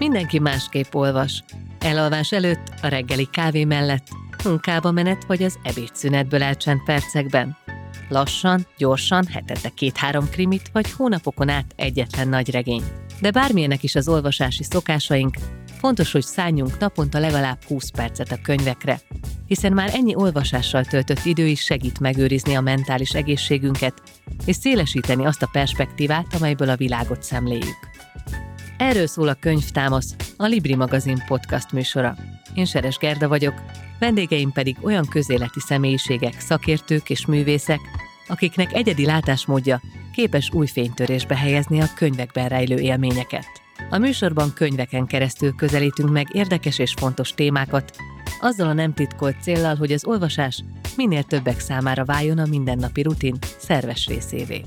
Mindenki másképp olvas. Elalvás előtt, a reggeli kávé mellett, munkába menet vagy az ebédszünetből elcsend percekben. Lassan, gyorsan, hetente 2-3 krimit vagy hónapokon át egyetlen nagy regényt. De bármilyenek is az olvasási szokásaink, fontos, hogy szálljunk naponta legalább 20 percet a könyvekre, hiszen már ennyi olvasással töltött idő is segít megőrizni a mentális egészségünket, és szélesíteni azt a perspektívát, amelyből a világot szemléljük. Erről szól a Könyvtámasz, a Libri magazin podcast műsora. Én Seres Gerda vagyok, vendégeim pedig olyan közéleti személyiségek, szakértők és művészek, akiknek egyedi látásmódja képes új fénytörésbe helyezni a könyvekben rejlő élményeket. A műsorban könyveken keresztül közelítünk meg érdekes és fontos témákat, azzal a nem titkolt céllal, hogy az olvasás minél többek számára váljon a mindennapi rutin szerves részévé.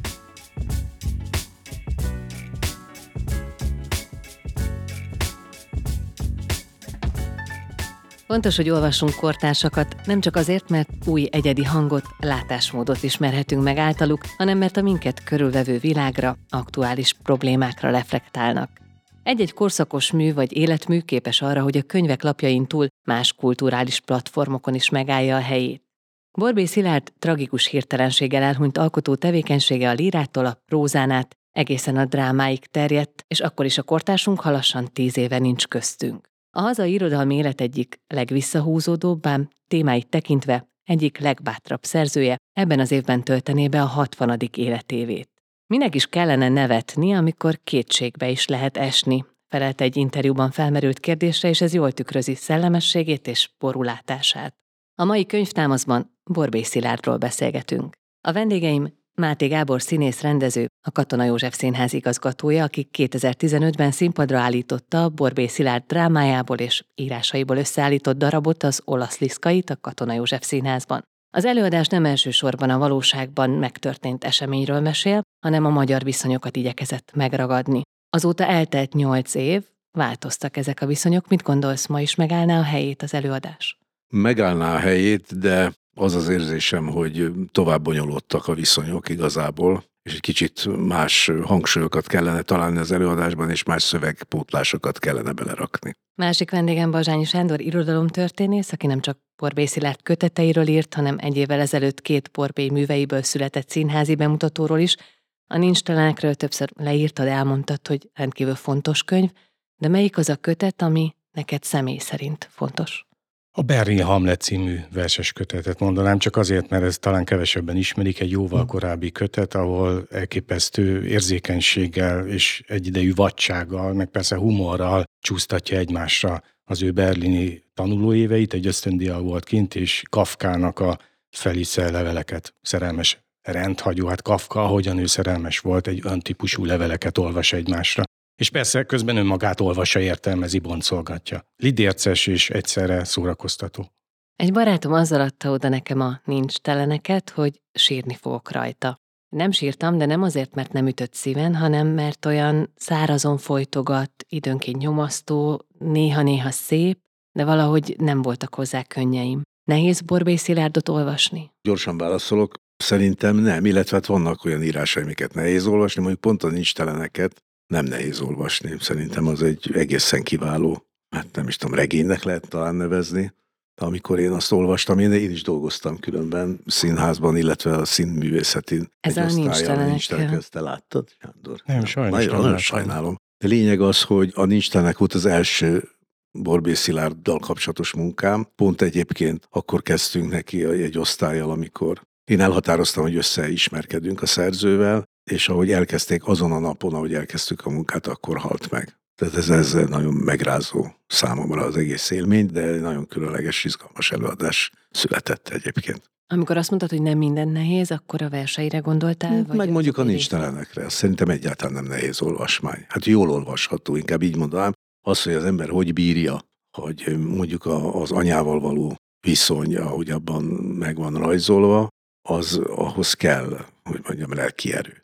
Fontos, hogy olvassunk kortársakat, nem csak azért, mert új egyedi hangot, látásmódot ismerhetünk meg általuk, hanem mert a minket körülvevő világra, aktuális problémákra reflektálnak. Egy-egy korszakos mű vagy életmű képes arra, hogy a könyvek lapjain túl más kulturális platformokon is megállja a helyét. Borbély Szilárd tragikus hirtelenséggel elhunyt alkotó tevékenysége a lírától a prózán át egészen a drámáig terjedt, és akkor is a kortársunk, ha lassan 10 éve nincs köztünk. A hazai irodalmi élet egyik legvisszahúzódóbb, ám témáit tekintve egyik legbátrabb szerzője ebben az évben töltené be a 60. életévét. Minek is kellene nevetni, amikor kétségbe is lehet esni, felelt egy interjúban felmerült kérdésre, és ez jól tükrözi szellemességét és borulátását. A mai Könyvtámaszban Borbély Szilárdról beszélgetünk. A vendégeim Máté Gábor színész rendező, a Katona József Színház igazgatója, aki 2015-ben színpadra állította a Borbély Szilárd drámájából és írásaiból összeállított darabot, az Olasz Liszkait a Katona József Színházban. Az előadás nem elsősorban a valóságban megtörtént eseményről mesél, hanem a magyar viszonyokat igyekezett megragadni. Azóta eltelt 8 év, változtak ezek a viszonyok, mit gondolsz, ma is megállná a helyét az előadás? Megállná a helyét, de az az érzésem, hogy tovább bonyolódtak a viszonyok igazából, és egy kicsit más hangsúlyokat kellene találni az előadásban, és más szövegpótlásokat kellene belerakni. Másik vendégem Bazsányi Sándor irodalomtörténész, aki nem csak Borbély Szilárd köteteiről írt, hanem 1 évvel ezelőtt 2 Borbély műveiből született színházi bemutatóról is. A Nincstelenekről többször leírtad, elmondtad, hogy rendkívül fontos könyv, de melyik az a kötet, ami neked személy szerint fontos? A Berni Hamlet című verses kötetet mondanám, csak azért, mert ez talán kevesebben ismerik, egy jóval korábbi kötet, ahol elképesztő érzékenységgel és egyidejű vadsággal, meg persze humorral csúsztatja egymásra az ő berlini tanulóéveit, egy ösztöndíjjal volt kint, és Kafkának a Felice leveleket, szerelmes rendhagyó, hát Kafka, ahogyan ő szerelmes volt, egy öntípusú leveleket olvas egymásra. És persze közben önmagát olvassa, értelmezi, boncolgatja. Lidérces és egyszerre szórakoztató. Egy barátom azzal adta oda nekem a Nincs teleneket, hogy sírni fogok rajta. Nem sírtam, de nem azért, mert nem ütött szíven, hanem mert olyan szárazon folytogat, időnként nyomasztó, néha-néha szép, de valahogy nem voltak hozzá könnyeim. Nehéz Borbély Szilárdot olvasni? Gyorsan válaszolok. Szerintem nem, illetve hát vannak olyan írásai, amiket nehéz olvasni, mondjuk pont a Nincs teleneket. Nem nehéz olvasni, szerintem az egy egészen kiváló, hát nem is tudom, regénynek lehet talán nevezni. De amikor én azt olvastam, én is dolgoztam különben színházban, illetve a színművészetén. Ez a Nincstelenek. Ezt te láttad, Sándor? Nem, sajnos. Nagyon sajnálom. De lényeg az, hogy a Nincstelenek volt az első Borbély Szilárddal kapcsolatos munkám. Pont egyébként akkor kezdtünk neki egy osztályjal, amikor én elhatároztam, hogy összeismerkedünk a szerzővel, és ahogy elkezdték azon a napon, ahogy elkezdtük a munkát, akkor halt meg. Tehát ez nagyon megrázó számomra az egész élmény, de nagyon különleges, izgalmas előadás született egyébként. Amikor azt mondtad, hogy nem minden nehéz, akkor a verseire gondoltál? Vagy meg mondjuk a Nincs telenekre. Szerintem egyáltalán nem nehéz olvasmány. Hát jól olvasható, inkább így mondanám. Az, hogy az ember hogy bírja, hogy mondjuk az anyával való viszony, ahogy abban meg van rajzolva, az ahhoz kell, hogy mondjam, lelki erő.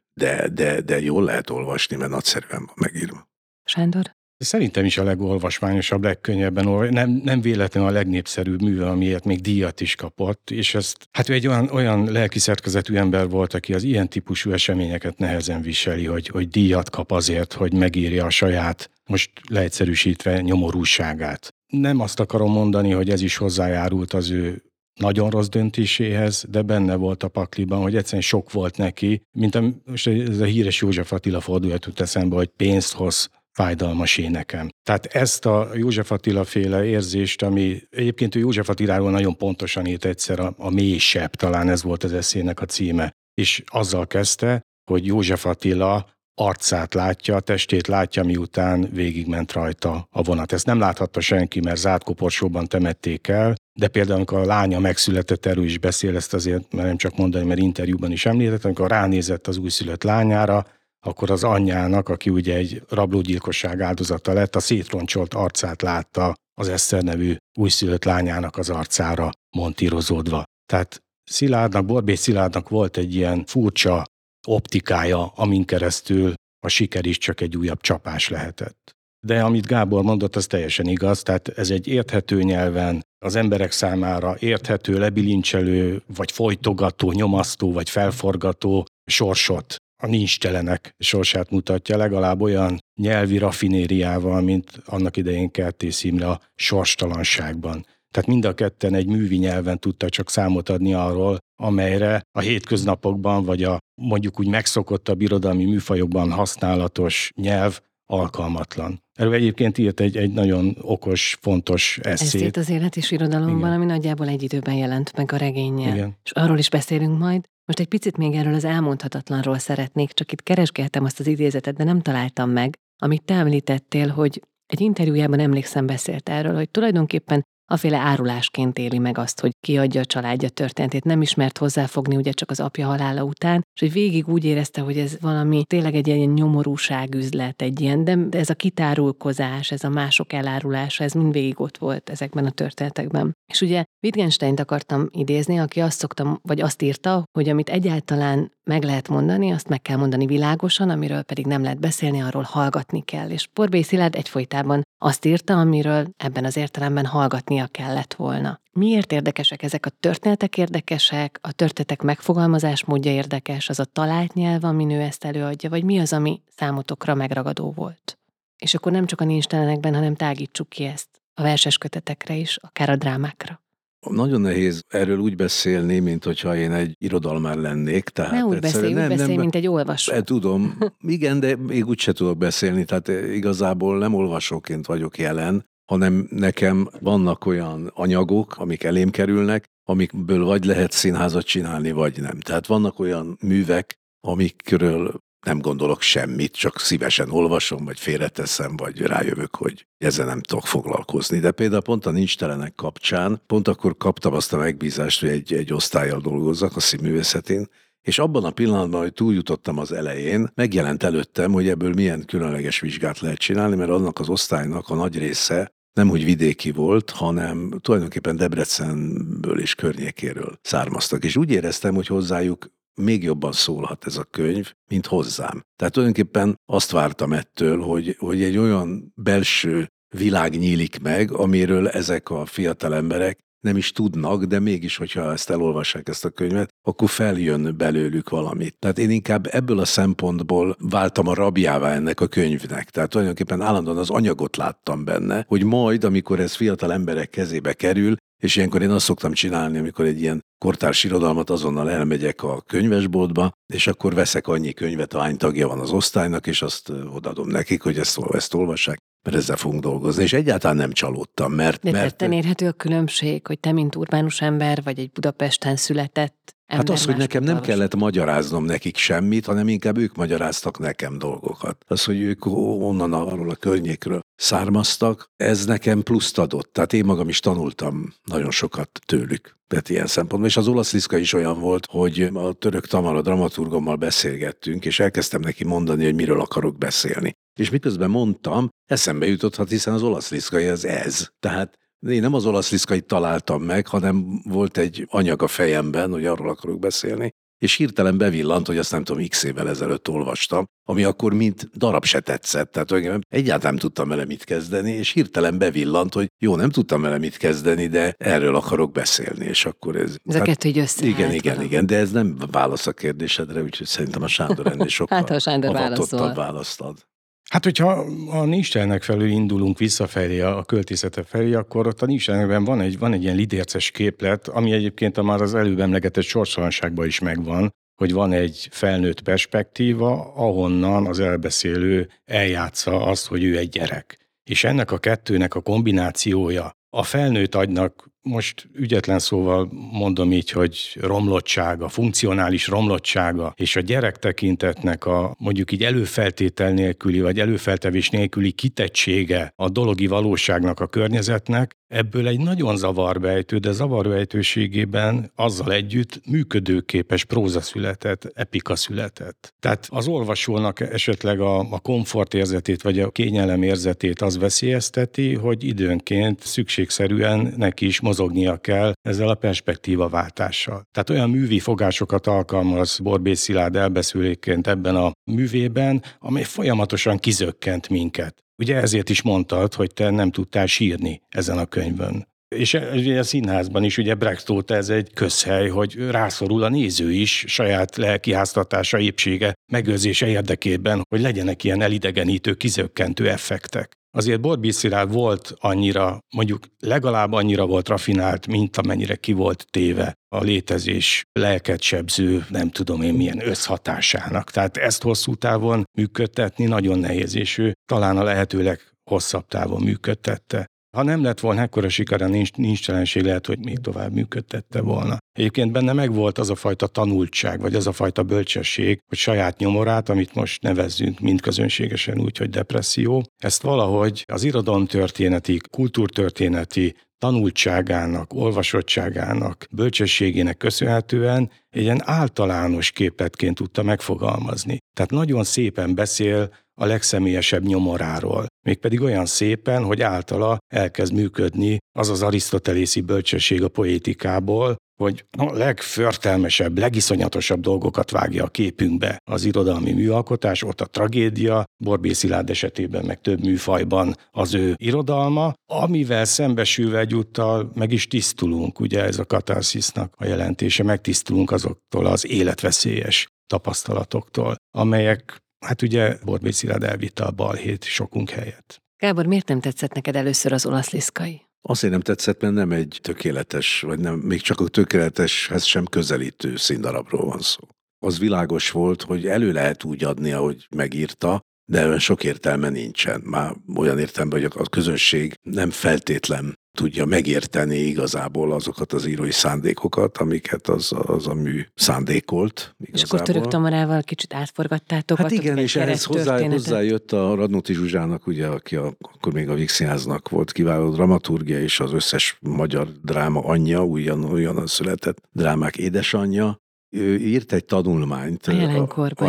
De jól lehet olvasni, mert nagyszerűen van megírva. Sándor? Szerintem is a legolvasmányosabb, legkönnyebben olvasni. Nem véletlenül a legnépszerűbb műve, amiért még díjat is kapott, és ezt, hát ő egy olyan lelki szerkezetű ember volt, aki az ilyen típusú eseményeket nehezen viseli, hogy díjat kap azért, hogy megírja a saját most leegyszerűsítve nyomorúságát. Nem azt akarom mondani, hogy ez is hozzájárult az ő nagyon rossz döntéséhez, de benne volt a pakliban, hogy egyszerűen sok volt neki, mint most ez a híres József Attila fordulat jut eszembe, hogy pénzt hoz, fájdalmas énekem. Tehát ezt a József Attila féle érzést, ami egyébként ő József Attiláról nagyon pontosan írt egyszer, a mélysebb, talán ez volt az eszének a címe, és azzal kezdte, hogy József Attila arcát látja, testét látja, miután végigment rajta a vonat. Ezt nem láthatta senki, mert zárt koporsóban temették el, de például, amikor a lánya megszületett, erről is beszél, ezt azért nem csak mondani, mert interjúban is említett, amikor ránézett az újszülött lányára, akkor az anyjának, aki ugye egy rablógyilkosság áldozata lett, a szétroncsolt arcát látta az Eszter nevű újszülött lányának az arcára montírozódva. Tehát Szilárdnak, Borbély Szilárdnak volt egy ilyen furcsa optikája, amin keresztül a siker is csak egy újabb csapás lehetett. De amit Gábor mondott, az teljesen igaz, tehát ez egy érthető nyelven, az emberek számára érthető, lebilincselő, vagy folytogató, nyomasztó, vagy felforgató sorsot, a nincstelenek sorsát mutatja, legalább olyan nyelvi rafinériával, mint annak idején Kertész Imre a Sorstalanságban. Tehát mind a ketten egy művi nyelven tudtak csak számot adni arról, amelyre a hétköznapokban, vagy a mondjuk úgy megszokott a birodalmi műfajokban használatos nyelv alkalmatlan. Erről egyébként írt egy nagyon okos, fontos esszét. Esszét az Élet és Irodalomban, igen, ami nagyjából egy időben jelent meg a regénnyel. Igen. És arról is beszélünk majd. Most egy picit még erről az elmondhatatlanról szeretnék, csak itt keresgéltem azt az idézetet, de nem találtam meg, amit te említettél, hogy egy interjújában emlékszem beszélt erről, hogy tulajdonképpen aféle árulásként éli meg azt, hogy kiadja a családja történetét, nem ismert hozzáfogni ugye csak az apja halála után, és hogy végig úgy érezte, hogy ez valami tényleg egy ilyen nyomorúságüzlet, egy ilyen, de ez a kitárulkozás, ez a mások elárulása, ez mindvégig ott volt ezekben a történetekben. És ugye Wittgensteint akartam idézni, aki azt szokta, vagy azt írta, hogy amit egyáltalán meg lehet mondani, azt meg kell mondani világosan, amiről pedig nem lehet beszélni, arról hallgatni kell. És Borbély Szilárd egyfolytában azt írta, amiről ebben az értelemben hallgatnia kellett volna. Miért érdekesek ezek a történetek érdekesek, a történetek megfogalmazásmódja érdekes, az a talált nyelv, amin ő ezt előadja, vagy mi az, ami számotokra megragadó volt? És akkor nem csak a nincstelenekben, hanem tágítsuk ki ezt a verses kötetekre is, akár a drámákra. Nagyon nehéz erről úgy beszélni, mint hogyha én egy irodalmár lennék. Tehát ne úgy beszélj, mint egy olvasó. Tudom, igen, de még úgy se tudok beszélni, tehát igazából nem olvasóként vagyok jelen, hanem nekem vannak olyan anyagok, amik elém kerülnek, amikből vagy lehet színházat csinálni, vagy nem. Tehát vannak olyan művek, amikről nem gondolok semmit, csak szívesen olvasom, vagy félreteszem, vagy rájövök, hogy ezzel nem tudok foglalkozni. De például pont a nincstelenek kapcsán, pont akkor kaptam azt a megbízást, hogy egy osztályjal dolgozzak a színművészetén, és abban a pillanatban, hogy túljutottam az elején, megjelent előttem, hogy ebből milyen különleges vizsgát lehet csinálni, mert annak az osztálynak a nagy része nemhogy vidéki volt, hanem tulajdonképpen Debrecenből és környékéről származtak. És úgy éreztem, hogy hozzájuk még jobban szólhat ez a könyv, mint hozzám. Tehát tulajdonképpen azt vártam ettől, hogy egy olyan belső világ nyílik meg, amiről ezek a fiatal emberek nem is tudnak, de mégis, hogyha ezt elolvassák, ezt a könyvet, akkor feljön belőlük valamit. Tehát én inkább ebből a szempontból váltam a rabjává ennek a könyvnek. Tehát tulajdonképpen állandóan az anyagot láttam benne, hogy majd, amikor ez fiatal emberek kezébe kerül, és ilyenkor én azt szoktam csinálni, amikor egy ilyen kortárs irodalmat azonnal elmegyek a könyvesboltba, és akkor veszek annyi könyvet, ahány tagja van az osztálynak, és azt odaadom nekik, hogy ezt olvassák, mert ezzel fogunk dolgozni. És egyáltalán nem csalódtam, mert tetten érhető a különbség, hogy te, mint urbánus ember, vagy egy Budapesten született ember. Hát az, hogy nekem nem kellett magyaráznom nekik semmit, hanem inkább ők magyaráztak nekem dolgokat. Az, hogy ők onnan arról a környékről származtak, ez nekem pluszt adott. Tehát én magam is tanultam nagyon sokat tőlük. Tehát ilyen szempontból. És az Olasz Liszka is olyan volt, hogy a Török Tamar, a dramaturgommal beszélgettünk, és elkezdtem neki mondani, hogy miről akarok beszélni. És miközben mondtam, eszembe jutott, hiszen az Olasz Liszkai ez. Tehát én nem az Olasz Liszkait találtam meg, hanem volt egy anyag a fejemben, hogy arról akarok beszélni, és hirtelen bevillant, hogy azt nem tudom, x évvel ezelőtt olvastam, ami akkor mint darab se tetszett, tehát egyáltalán nem tudtam vele mit kezdeni, és hirtelen bevillant, hogy jó, nem tudtam vele mit kezdeni, de erről akarok beszélni, és akkor ez... Ez a kettő így összeállt. Igen, de ez nem válasz a kérdésedre, úgyhogy szerintem a Sándor ennél sokkal hát, ha a Sándor válaszol, avatottabb választ ad. Hát, hogyha a Nietzsche-nek felül indulunk visszafelé, a költészete felé, akkor ott a Nietzsche-ben van egy ilyen lidérces képlet, ami egyébként már az előbb emlegetett sorstalanságban is megvan, hogy van egy felnőtt perspektíva, ahonnan az elbeszélő eljátsza azt, hogy ő egy gyerek. És ennek a kettőnek a kombinációja, a felnőtt agynak, most ügyetlen szóval mondom így, hogy romlottsága, funkcionális romlottsága, és a gyerektekintetnek a mondjuk így előfeltétel nélküli, vagy előfeltevés nélküli kitettsége a dologi valóságnak, a környezetnek, ebből egy nagyon zavarbejtő, de zavarbejtőségében azzal együtt működőképes próza született, epika született. Tehát az olvasónak esetleg a komfortérzetét, vagy a kényelemérzetét az veszélyezteti, hogy időnként szükségszerűen neki is mozognia kell ezzel a perspektívaváltással. Tehát olyan művi fogásokat alkalmaz Borbély Szilárd elbeszélőként ebben a művében, amely folyamatosan kizökkent minket. Ugye ezért is mondtad, hogy te nem tudtál sírni ezen a könyvön. És a színházban is, ugye Brecht óta ez egy közhely, hogy rászorul a néző is saját lelkiháztatása, épsége, megőrzése érdekében, hogy legyenek ilyen elidegenítő, kizökkentő effektek. Azért Borbély Szilárd volt annyira, mondjuk legalább annyira volt rafinált, mint amennyire ki volt téve a létezés lelket sebző, nem tudom én milyen összhatásának. Tehát ezt hosszú távon működtetni nagyon nehéz, és ő talán a lehetőleg hosszabb távon működtette. Ha nem lett volna ekkora sikere, nincs telenség, lehet, hogy még tovább működtette volna. Egyébként benne megvolt az a fajta tanultság, vagy az a fajta bölcsesség, hogy saját nyomorát, amit most nevezzünk mind közönségesen úgy, hogy depresszió, ezt valahogy az irodalomtörténeti, kultúrtörténeti tanultságának, olvasottságának, bölcsességének köszönhetően egy ilyen általános képletként tudta megfogalmazni. Tehát nagyon szépen beszél a legszemélyesebb nyomoráról, mégpedig olyan szépen, hogy általa elkezd működni az az arisztotelészi bölcsesség a poétikából, hogy a legförtelmesebb, legiszonyatosabb dolgokat vágja a képünkbe az irodalmi műalkotás, ott a tragédia, Borbély Szilárd esetében meg több műfajban az ő irodalma, amivel szembesülve egyúttal meg is tisztulunk, ugye ez a katarszisznak a jelentése, megtisztulunk azoktól az életveszélyes tapasztalatoktól, amelyek, hát ugye Borbély Szilárd elvitte a balhét sokunk helyett. Gábor, miért nem tetszett neked először az Olasz Liszkai? Azért nem tetszett, mert nem egy tökéletes, vagy nem, még csak a tökéleteshez sem közelítő színdarabról van szó. Az világos volt, hogy elő lehet úgy adni, ahogy megírta, de olyan sok értelme nincsen. Már olyan értelemben, hogy a közönség nem feltétlen tudja megérteni igazából azokat az írói szándékokat, amiket az a mű szándékolt. Igazából. És akkor Török Tamarával kicsit átforgattátok. Hát igen, és ehhez hozzájött a Radnóti Zsuzsának, ugye, aki akkor még a Víg Színháznak volt kiváló dramaturgia, és az összes magyar dráma anyja, ugyanolyan született drámák édesanyja. Ő írt egy tanulmányt. A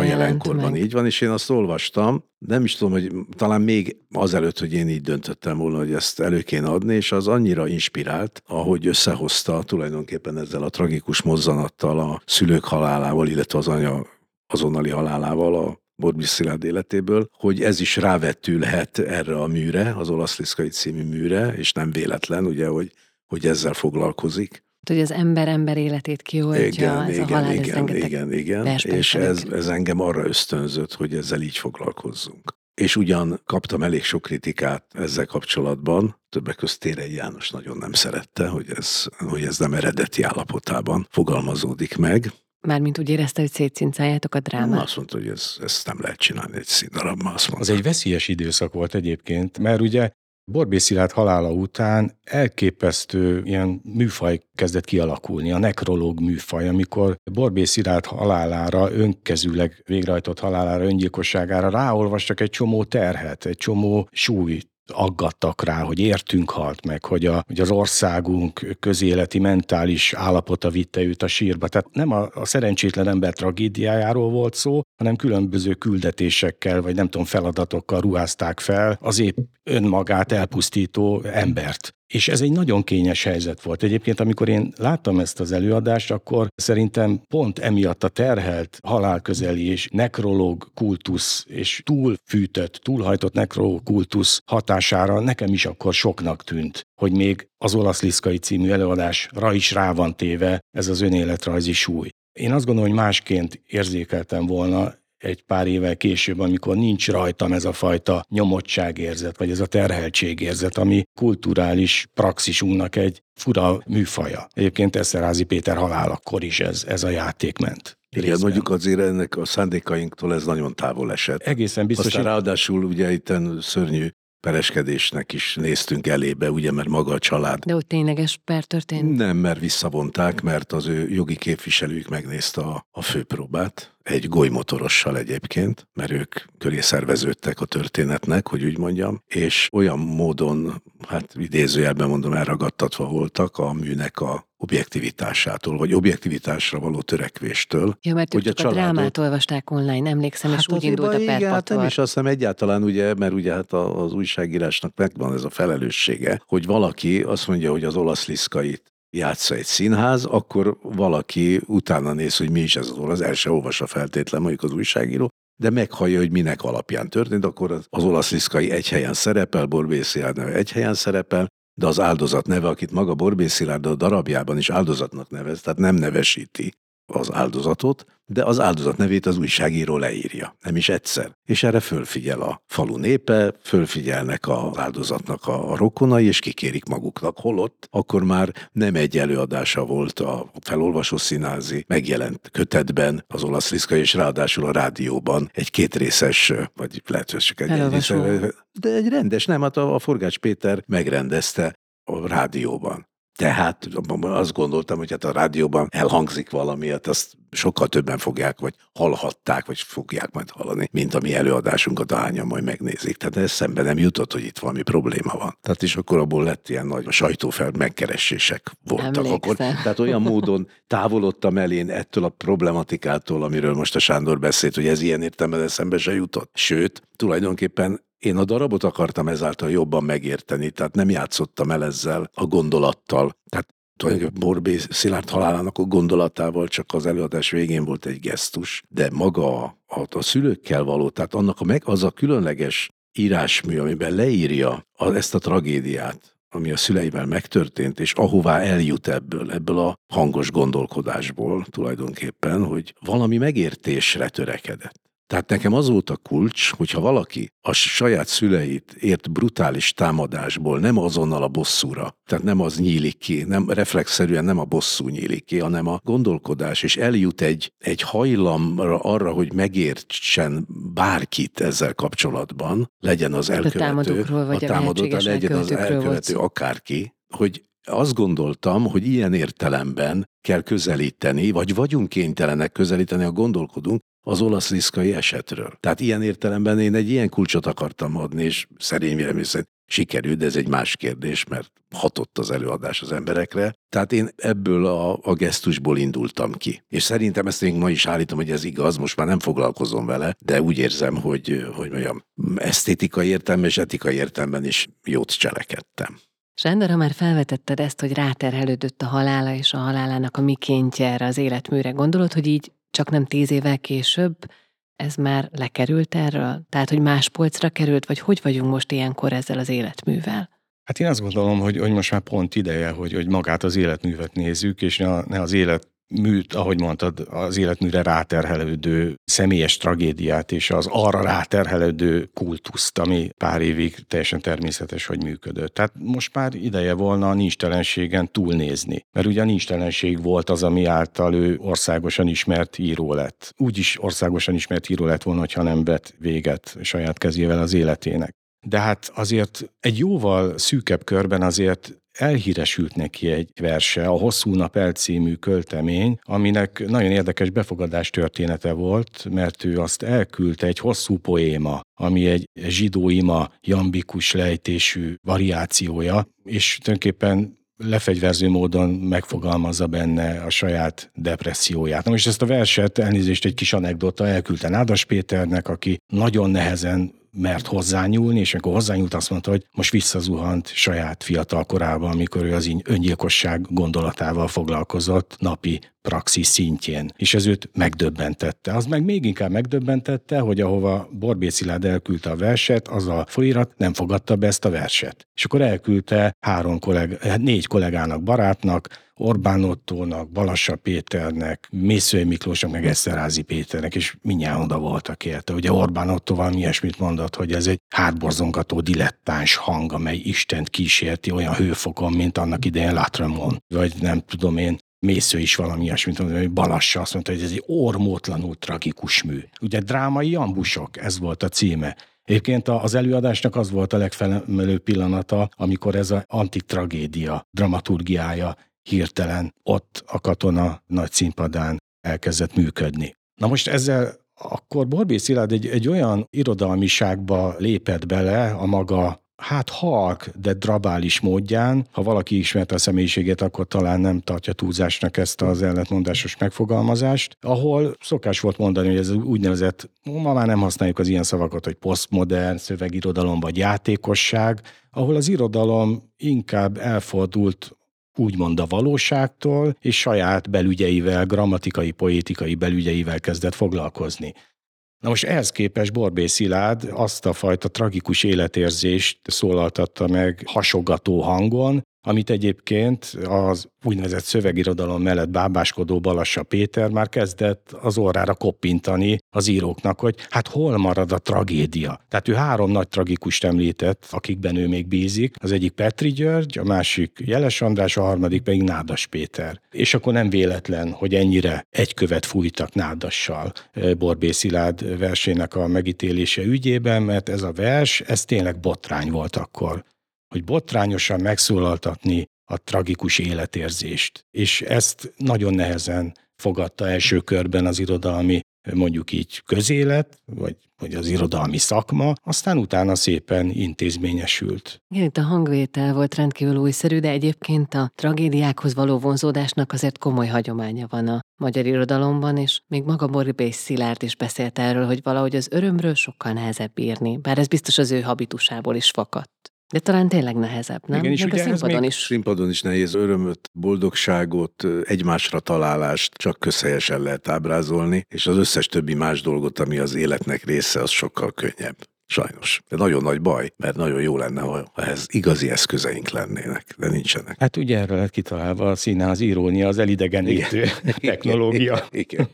jelenkorban így van, és én azt olvastam, nem is tudom, hogy talán még azelőtt, hogy én így döntöttem volna, hogy ezt elő kéne adni, és az annyira inspirált, ahogy összehozta tulajdonképpen ezzel a tragikus mozzanattal, a szülők halálával, illetve az anya azonnali halálával a Borbély Szilárd életéből, hogy ez is rávetülhet erre a műre, az Olasz Liszkai című műre, és nem véletlen, ugye, hogy ezzel foglalkozik. Hogy az ember életét kioltja, igen, és ez engem arra ösztönzött, hogy ezzel így foglalkozzunk. És ugyan kaptam elég sok kritikát ezzel kapcsolatban, többek közt Térei János nagyon nem szerette, hogy ez nem eredeti állapotában fogalmazódik meg. Mármint úgy érezte, hogy szétszincáljátok a drámát? Azt mondta, hogy ezt nem lehet csinálni egy színdarabban, azt mondta. Az egy veszélyes időszak volt egyébként, mert ugye Borbély Szilárd halála után elképesztő ilyen műfaj kezdett kialakulni, a nekrológ műfaj, amikor Borbély Szilárd halálára, önkezűleg végrehajtott halálára, öngyilkosságára ráolvastak egy csomó terhet, egy csomó súlyt aggattak rá, hogy értünk halt meg, hogy az országunk közéleti mentális állapota vitte őt a sírba. Tehát nem a szerencsétlen ember tragédiájáról volt szó, hanem különböző küldetésekkel, vagy nem tudom, feladatokkal ruházták fel az épp önmagát elpusztító embert. És ez egy nagyon kényes helyzet volt. Egyébként, amikor én láttam ezt az előadást, akkor szerintem pont emiatt a terhelt, halálközeli és nekrológ kultusz, és túlfűtött, túlhajtott nekrológ kultusz hatására nekem is akkor soknak tűnt, hogy még az Olasz Liszkai című előadásra is rá van téve ez az önéletrajzi súly. Én azt gondolom, hogy másként érzékeltem volna egy pár évvel később, amikor nincs rajtam ez a fajta nyomottságérzet, vagy ez a terheltségérzet, ami kulturális praxisunknak egy fura műfaja. Egyébként Eszerházy Péter halálakor is ez a játék ment. Igen, mondjuk azért ennek a szándékainktól ez nagyon távol esett. Egészen biztos. Aztán ráadásul ugye itten szörnyű pereskedésnek is néztünk elébe, ugye, mert maga a család. De ott tényleges per történt? Nem, mert visszavonták, mert az ő jogi képviselőjük megnézte a főpróbát, egy golymotorossal egyébként, mert ők köré szerveződtek a történetnek, hogy úgy mondjam, és olyan módon, hát idézőjelben mondom, elragadtatva voltak a műnek a objektivitásától, vagy objektivitásra való törekvéstől. Ja, mert ők a drámát olvasták online, emlékszem, hát és úgy indult a perpatvar. Hát nem is, azt hiszem egyáltalán, ugye, mert ugye hát az újságírásnak megvan ez a felelőssége, hogy valaki azt mondja, hogy az olasz liszkait játsza egy színház, akkor valaki utána néz, hogy mi is ez az olasz, el se olvassa feltétlen mondjuk az újságíró, de meghallja, hogy minek alapján történt, akkor az olasz liszkai egy helyen szerepel, Borbély neve egy helyen szerepel, de az áldozat neve, akit maga Borbély Szilárd a darabjában is áldozatnak nevez, tehát nem nevesíti az áldozatot, de az áldozat nevét az újságíró leírja, nem is egyszer. És erre fölfigyel a falu népe, fölfigyelnek az áldozatnak a rokonai, és kikérik maguknak, holott akkor már nem egy előadása volt a felolvasó színházi megjelent kötetben az olasz liszkai, és ráadásul a rádióban egy kétrészes, vagy lehet, hogy csak egy rendes, nem, hát a Forgács Péter megrendezte a rádióban. Tehát azt gondoltam, hogy hát a rádióban elhangzik valamiért, azt sokkal többen fogják, vagy hallhatták, vagy fogják majd hallani, mint a mi előadásunkat, ahányan majd megnézik. Tehát ez szembe nem jutott, hogy itt valami probléma van. Tehát és akkor abból lett ilyen nagy sajtófelmegkeresések voltak. Emlékszel. Akkor. Tehát olyan módon távolodtam el én ettől a problematikától, amiről most a Sándor beszélt, hogy ez ilyen értelemben eszembe se jutott. Sőt, tulajdonképpen én a darabot akartam ezáltal jobban megérteni, tehát nem játszottam el ezzel a gondolattal. Tehát Borbély Szilárd halálának a gondolatával csak az előadás végén volt egy gesztus, de maga a szülőkkel való, tehát az a különleges írásmű, amiben leírja ezt a tragédiát, ami a szüleivel megtörtént, és ahová eljut ebből a hangos gondolkodásból tulajdonképpen, hogy valami megértésre törekedett. Tehát nekem az volt a kulcs, hogyha valaki a saját szüleit ért brutális támadásból nem azonnal a bosszúra, tehát nem az nyílik ki, nem reflexzerűen nem a bosszú nyílik ki, hanem a gondolkodás, és eljut egy hajlamra arra, hogy megértsen bárkit ezzel kapcsolatban, legyen az elkövető, akárki, hogy azt gondoltam, hogy ilyen értelemben kell közelíteni, vagy vagyunk kénytelenek közelíteni, ha gondolkodunk, az olasz liszkai esetről. Tehát ilyen értelemben én egy ilyen kulcsot akartam adni, és szerintem sikerült, de ez egy más kérdés, mert hatott az előadás az emberekre. Tehát én ebből a gesztusból indultam ki. És szerintem ezt még ma is állítom, hogy ez igaz, most már nem foglalkozom vele, de úgy érzem, hogy mondjam, esztétikai értelme és etikai értelemben is jót cselekedtem. Sándor, ha már felvetetted ezt, hogy ráterhelődött a halála és a halálának a mikéntje erre az életműre, gondolod, hogy így csak nem 10 évvel később ez már lekerült erről? Tehát, hogy más polcra került, vagy hogy vagyunk most ilyenkor ezzel az életművel? Hát én azt gondolom, hogy most már pont ideje, hogy magát az életművet nézzük, és ne az életműt, ahogy mondtad, az életműre ráterhelődő személyes tragédiát, és az arra ráterhelődő kultuszt, ami pár évig teljesen természetes, hogy működött. Tehát most már ideje volna a nincstelenségen túlnézni, mert ugye a nincstelenség volt az, ami által ő országosan ismert író lett. Úgyis országosan ismert író lett volna, ha nem vett véget saját kezével az életének. De hát azért egy jóval szűkebb körben azért elhíresült neki egy verse, a Hosszú nap elcímű költemény, aminek nagyon érdekes befogadás története volt, mert ő azt elküldte egy hosszú poéma, ami egy zsidó ima jambikus lejtésű variációja, és tulajdonképpen lefegyverző módon megfogalmazza benne a saját depresszióját. Na most ezt a verset, elnézést, egy kis anekdota, elküldte Nádas Péternek, aki nagyon nehezen mert hozzányúlni, és amikor hozzányúlt, azt mondta, hogy most visszazuhant saját fiatal korába, amikor ő az öngyilkosság gondolatával foglalkozott napi praxis szintjén, és ez őt megdöbbentette. Az meg még inkább megdöbbentette, hogy ahova Borbély Szilárd elküldte a verset, az a folyirat nem fogadta be ezt a verset. És akkor elküldte négy kollégának, barátnak, Orbán Ottónak, Balassa Péternek, Mészői Miklósnak, meg Esterházy Péternek, és mindjárt oda voltak érte. Ugye Orbán Ottó valami ilyesmit mondott, hogy ez egy hátborzongató, dilettáns hang, amely Istent kísérti olyan hőfokon, mint annak idején Latremont. Vagy nem tudom én, Mésző is valami ilyesmit mondta, hogy Balassa azt mondta, hogy ez egy ormótlanul tragikus mű. Ugye drámai ambusok, ez volt a címe. Egyébként az előadásnak az volt a legfelemelő pillanata, amikor ez az antik tragédia dramaturgiája hirtelen ott a Katona nagy színpadán elkezdett működni. Na most ezzel akkor Borbély Szilárd egy olyan irodalmiságba lépett bele a maga halk, de drabális módján. Ha valaki ismerte a személyiségét, akkor talán nem tartja túlzásnak ezt az ellentmondásos megfogalmazást, ahol szokás volt mondani, hogy ez úgynevezett, ma már nem használjuk az ilyen szavakat, hogy posztmodern, szövegirodalom vagy játékosság, ahol az irodalom inkább elfordult úgymond a valóságtól, és saját belügyeivel, grammatikai, poétikai belügyeivel kezdett foglalkozni. Na most ehhez képest Borbély Szilárd azt a fajta tragikus életérzést szólaltatta meg hasogató hangon, amit egyébként az úgynevezett szövegirodalom mellett bábáskodó Balassa Péter már kezdett az orrára koppintani az íróknak, hogy hát hol marad a tragédia. Tehát ő három nagy tragikust említett, akikben ő még bízik. Az egyik Petri György, a másik Jeles András, a harmadik pedig Nádas Péter. És akkor nem véletlen, hogy ennyire egy követ fújtak Nádassal Borbély Szilárd versének a megítélése ügyében, mert ez a vers, ez tényleg botrány volt akkor, hogy botrányosan megszólaltatni a tragikus életérzést. És ezt nagyon nehezen fogadta első körben az irodalmi, mondjuk így közélet, vagy az irodalmi szakma, aztán utána szépen intézményesült. Igen, itt a hangvétel volt rendkívül újszerű, de egyébként a tragédiákhoz való vonzódásnak azért komoly hagyománya van a magyar irodalomban, és még maga Borbély Szilárd is beszélt erről, hogy valahogy az örömről sokkal nehezebb írni, bár ez biztos az ő habitusából is fakadt. De talán tényleg nehezebb, nem? Igen, és ugye színpadon is nehéz örömöt, boldogságot, egymásra találást csak közhelyesen lehet ábrázolni, és az összes többi más dolgot, ami az életnek része, az sokkal könnyebb. Sajnos. De nagyon nagy baj, mert nagyon jó lenne, ha ehhez igazi eszközeink lennének, de nincsenek. Hát ugye erre lett kitalálva a színház irónia, az elidegenítő technológia. Igen.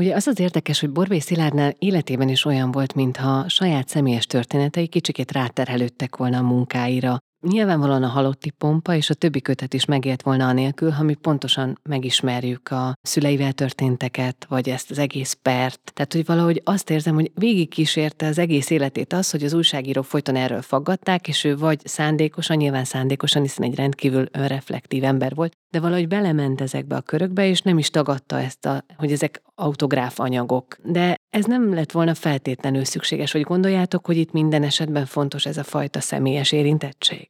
Ugye az az érdekes, hogy Borbély Szilárdnál életében is olyan volt, mintha saját személyes történetei kicsikét ráterhelődtek volna a munkáira. Nyilvánvalóan a Halotti pompa és a többi kötet is megélt volna anélkül, ha mi pontosan megismerjük a szüleivel történteket, vagy ezt az egész pert. Tehát, hogy valahogy azt érzem, hogy végigkísérte az egész életét az, hogy az újságírók folyton erről faggatták, és ő vagy szándékosan, nyilván szándékosan, hiszen egy rendkívül önreflektív ember volt, de valahogy belement ezekbe a körökbe, és nem is tagadta ezt, hogy ezek autográf anyagok. De ez nem lett volna feltétlenül szükséges, hogy gondoljátok, hogy itt minden esetben fontos ez a fajta személyes érintettség?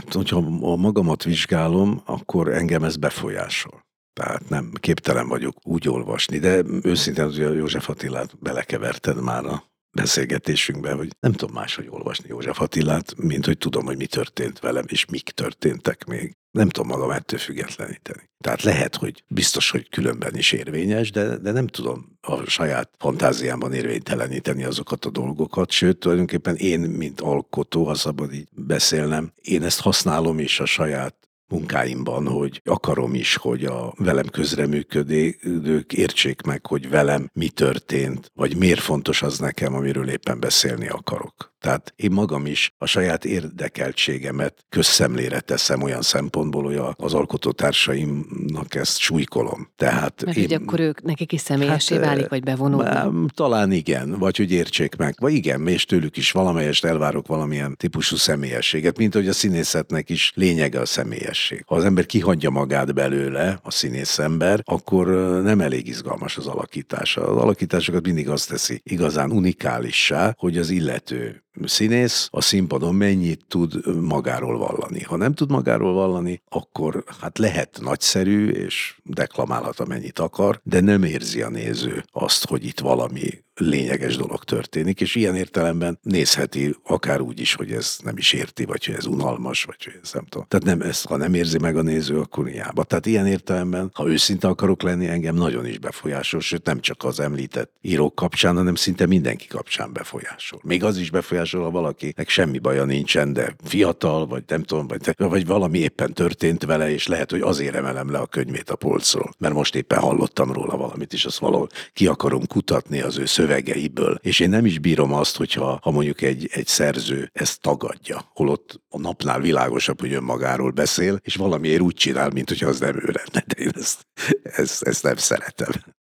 Hát, hogyha a magamat vizsgálom, akkor engem ez befolyásol. Tehát nem képtelen vagyok úgy olvasni, de őszintén az, hogy József Attilát belekeverted már a beszélgetésünkben, hogy nem tudom máshogy olvasni József Attilát, mint hogy tudom, hogy mi történt velem, és mik történtek még. Nem tudom magam ettől függetleníteni. Tehát lehet, hogy biztos, hogy különben is érvényes, de nem tudom a saját fantáziámban érvényteleníteni azokat a dolgokat. Sőt, tulajdonképpen én, mint alkotó, ha szabad így beszélnem, én ezt használom is a saját munkáimban, hogy akarom is, hogy a velem közreműködők értsék meg, hogy velem mi történt, vagy miért fontos az nekem, amiről éppen beszélni akarok. Tehát én magam is a saját érdekeltségemet közszemlére teszem olyan szempontból, hogy az alkotótársaimnak ezt súlykolom. Tehát mert hogy akkor ők nekik is személyesé válik, vagy bevonódnak? Talán igen, vagy hogy értsék meg. Vagy igen, és tőlük is valamelyest elvárok valamilyen típusú személyességet, mint hogy a színészetnek is lényege a személyesség. Ha az ember kihagyja magát belőle, a színész ember, akkor nem elég izgalmas az alakítása. Az alakításokat mindig azt teszi igazán unikálissá, hogy az illető színész a színpadon mennyit tud magáról vallani. Ha nem tud magáról vallani, akkor hát lehet nagyszerű, és deklamálhat amennyit akar, de nem érzi a néző azt, hogy itt valami lényeges dolog történik, és ilyen értelemben nézheti akár úgy is, hogy ez nem is érti, vagy hogy ez unalmas, vagy hogy ez nem tudom. Tehát nem, ezt, ha nem érzi meg a néző, akkor hiába. Tehát ilyen értelemben, ha őszinte akarok lenni, engem nagyon is befolyásol, sőt nem csak az említett írók kapcsán, hanem szinte mindenki kapcsán befolyásol. Még az is befolyásol, ha valakinek semmi baja nincsen, de fiatal, vagy nem tudom, vagy valami éppen történt vele, és lehet, hogy azért emelem le a könyvét a polcról, mert most éppen hallottam róla valamit, és azt valahol ki akarom kutatni az ő szövegeiből. És én nem is bírom azt, hogyha mondjuk egy szerző ezt tagadja, holott a napnál világosabb, hogy önmagáról beszél, és valamiért úgy csinál, mint hogyha az nem ő lenne. De én ezt nem szeretem.